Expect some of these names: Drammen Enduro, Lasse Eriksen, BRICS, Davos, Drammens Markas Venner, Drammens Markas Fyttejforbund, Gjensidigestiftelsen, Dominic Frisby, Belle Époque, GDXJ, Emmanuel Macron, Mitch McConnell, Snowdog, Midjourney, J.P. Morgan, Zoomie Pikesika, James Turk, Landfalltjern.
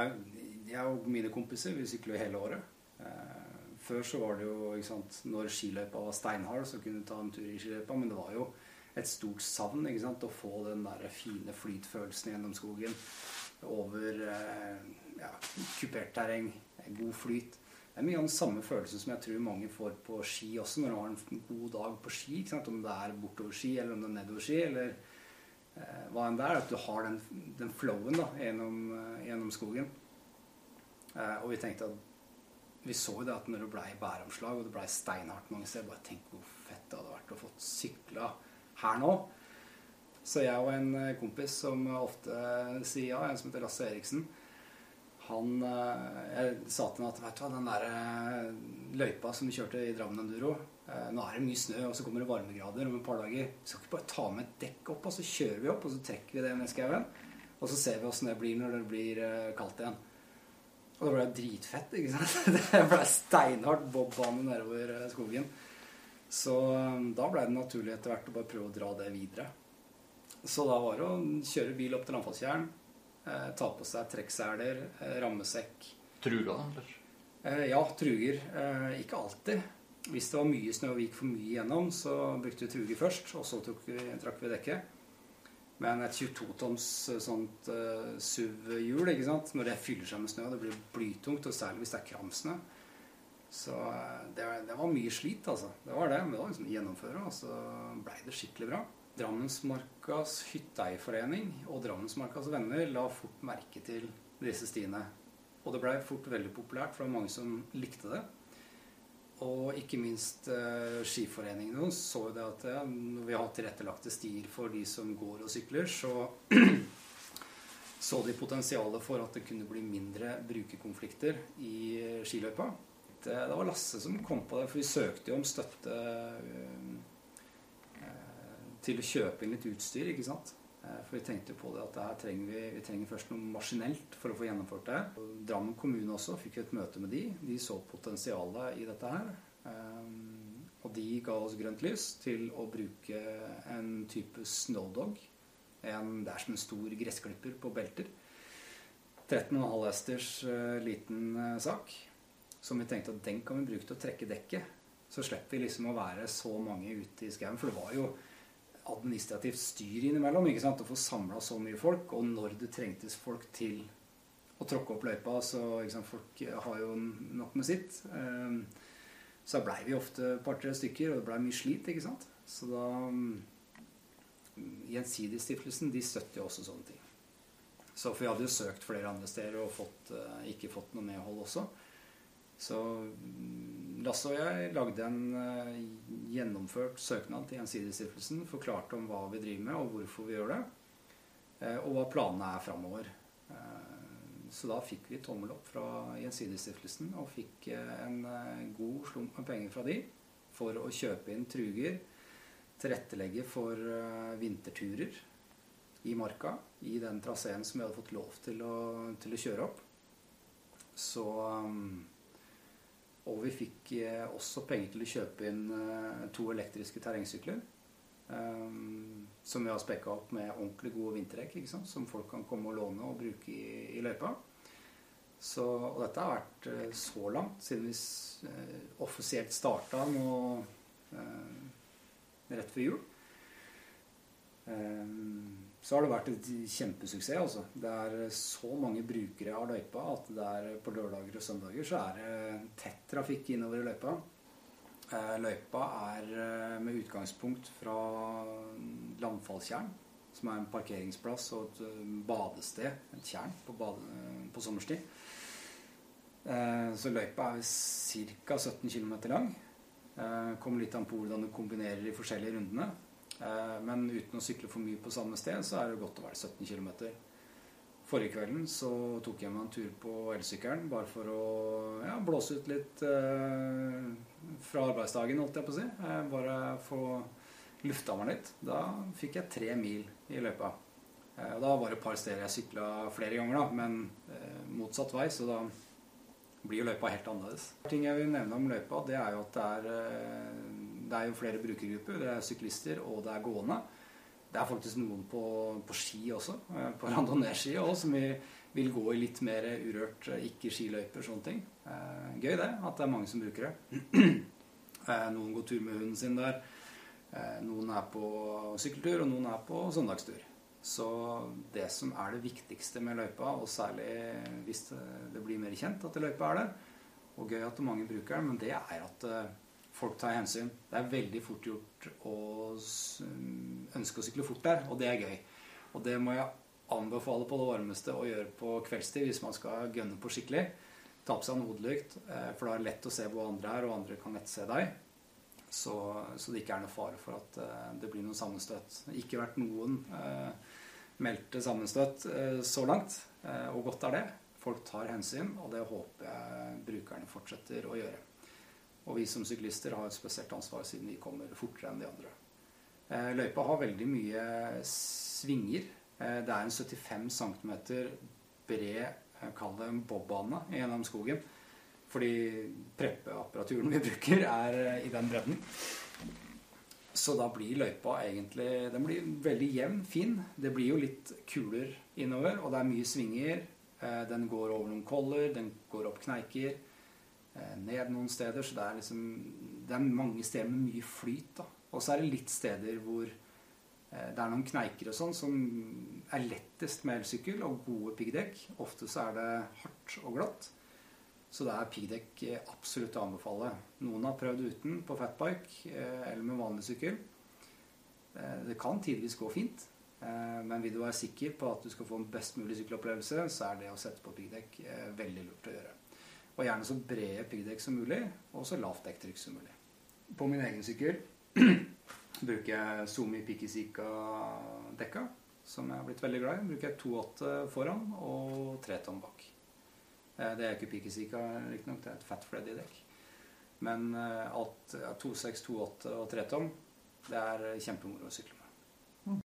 här, jag och mina kompisar vi cyklar hela året. Förr så var det ju exakt när skilöpa var steinhard så kunde ta en tur I skilöpa men det var ju ett stort savn exakt att få den där fina flytfølelsen genom skogen över ja kuperat terräng, god flyt. Det är mycket den samma känsla som jag tror många får på ski också när de har en god dag på ski, exakt om det är bortover ski eller om det är nedover ski eller vad än det är att du har den flowen då genom skogen. Och vi tänkte att vi såg det att när det blev bäromslag och det blev steinhardt många steder, jag bara tänkte hur fett det hade varit att få cykla här nu. Så jag och en kompis som ofta säger ja, en som heter Lasse Eriksen. Han jag sa till honom att vet du vad den där löjpa som vi körde I Drammen Enduro, nu är det mycket snö och så kommer det varmegrader om ett par dagar. Så kan vi bara ta med ett däck upp och så kör vi upp och så träcker vi det med skaven och så ser vi oss när det blir kallt igen. Och det blev dritfett, ikke sant? Det blev steinhardt bobbanen nedover skogen. Så da ble det naturlig etter hvert å bare prøve å dra det videre. Så da var det å kjøre bil opp til Landfalltjern, ta på seg trekkseler, rammesekk. Truga da, eller? Ja, truger. Ikke alltid. Hvis det var mye snø og vi gikk for mye igjennom, så brukte vi truger først, og så trakk vi dekket. Men ett 22-toms sånt SUV-hjul, ikke sant? Når det fyller seg med snø, det blir blytungt, og særlig hvis det kramsnø. Så det var mye slit, altså. Det var det, men det var liksom gjennomføre, og så ble det skikkelig bra. Drammens Markas Fyttejforbund og Drammens Markas Venner la fort merke til disse stiene. Og det ble fort veldig populært, for det var mange som likte det. Og ikke minst skiforeningene så det at når vi har tilrettelagte stier for de som går og sykler, så de potensialet for at det kunne bli mindre brukerkonflikter I skiløypa. Det var Lasse som kom på det, for vi søkte jo om støtte til å kjøpe inn litt utstyr, ikke sant? For vi tenkte på det at her trenger vi først noe maskinelt for å få gjennomført det. Drammen kommune også fikk et møte med de. De så potensialet I dette her. Og de ga oss grønt lys til å bruke en type Snowdog. Det som en stor gressklipper på belter. 13,5 hesters liten sak. Som vi tenkte at den kan vi bruke til å trekke dekket. Så slipper vi liksom å være så mange ute I skauen. For det var jo administrativt styr innimellom, ikke sant? Å få samlet så mye folk, og når det trengtes folk til å tråkke opp løypa, så ikke sant, folk har jo nok med sitt. Så ble vi ofte par-tre stykker, og det ble mye slit, ikke sant? Så da Gjensidigestiftelsen, de støtter jo også sånne ting. Så for vi hadde jo søkt flere andre steder og ikke fått noe medhold også. Så Lasse og jeg lagde en gjennomført søknad til Gjensidigestiftelsen, forklarte om hva vi driver med og hvorfor vi gjør det, og hva planene fremover. Så da fikk vi tommel opp fra Gjensidigestiftelsen og fikk en god slump med penger fra de for å kjøpe inn truger, tilrettelegge for vinterturer I marka, I den traseen som vi hadde fått lov til å kjøre opp. Så og vi fikk også penger til å kjøpe inn 2 elektriske terrengsykler som vi har spekket opp med ordentlig gode vinterdekk, ikke sant? Som folk kan komme og låne og bruke I løypa. Så, og dette har vært så langt, siden vi offisielt startet nå rett før jul. Så har det vært et kjempesuksess også. Det så mange brukere av løypa at på lørdager og søndager så det tett trafikk innover I løypa. Løypa med utgangspunkt fra Landfalltjern, som en parkeringsplass og et badested, et tjern på sommerstid. Så løypa cirka 17 kilometer lang. Kommer litt an på hvordan du kombinerer de forskjellige rundene. Men uten å sykle for mye på samme sted så det godt å være 17 kilometer. Forrige kvelden så tok jeg meg en tur på elsykkelen bare for å blåse ut litt fra arbeidsdagen, holdt jeg på å si. Bare få lufta meg litt. Da fikk jeg 3 mil I løypa. Da var det et par steder jeg syklet flere ganger da, men motsatt vei, så da blir jo løypa helt annerledes. Ting jeg vil nevne om løypa, det jo at det jo flere brukergrupper, det syklister og det gående. Det faktisk noen på ski også, på randonee-ski også, som vi vil gå I litt mer urørt, ikke skiløyper, sånne ting. Gøy det, at det mange som bruker det. Noen går tur med hunden sin der, noen på sykkeltur, og noen på søndagstur. Så det som det viktigste med løypa, og særlig hvis det blir mer kjent at løypa der, og gøy at mange bruker det, men det at folk tar hensyn. Det veldig fort gjort å ønske å sykle fort der, og det gøy. Og det må jeg anbefale på det varmeste å gjøre på kveldstid hvis man skal gønne på skikkelig. Ta på seg en hodelykt, for da det lett å se hvor andre og andre kan lett se deg. Så det ikke noe fare for at det blir noen sammenstøt. Det har ikke vært noen meldte sammenstøt så langt, og godt det. Folk tar hensyn, og det håper jeg brukerne fortsetter å gjøre. Og vi som syklister har et spesielt ansvar siden vi kommer fortere enn de andre. Løypa har veldig mye svinger. Det en 75 cm bred, kall det en bobbane, gjennom skogen. Fordi preppeapparaturen vi bruker I den bredden. Så da blir løypa egentlig, den blir veldig jevn, fin. Det blir jo litt kuler innover, og det mye svinger. Den går over noen koller, den går opp kneiker, ned noen steder, så det liksom, det mange steder med mye flyt da. Og så det litt steder hvor det noen kneiker og sånn som lettest med elsykkel og gode piggdekk. Ofte så det hardt og glatt, så det piggdekk absolutt å anbefale. Noen har prøvd uten på fatbike eller med vanlig sykkel. Det kan tidligvis gå fint, men vil du være sikker på at du skal få en best mulig sykkelopplevelse, så det å sette på piggdekk veldig lurt å gjøre. Og gjerne så brede piggdekk som mulig, og så lavt dekktrykk som mulig. På min egen sykkel bruker jeg Zoomie Pikesika dekka, som jeg har blitt veldig glad I. Bruker jeg 2,8 foran og 3 tonn bak. Det ikke Pikesika, riktig nok, det et fat Freddy dekk. Men alt 2,6, 2,8 og 3 tonn, det kjempemoro å sykle med.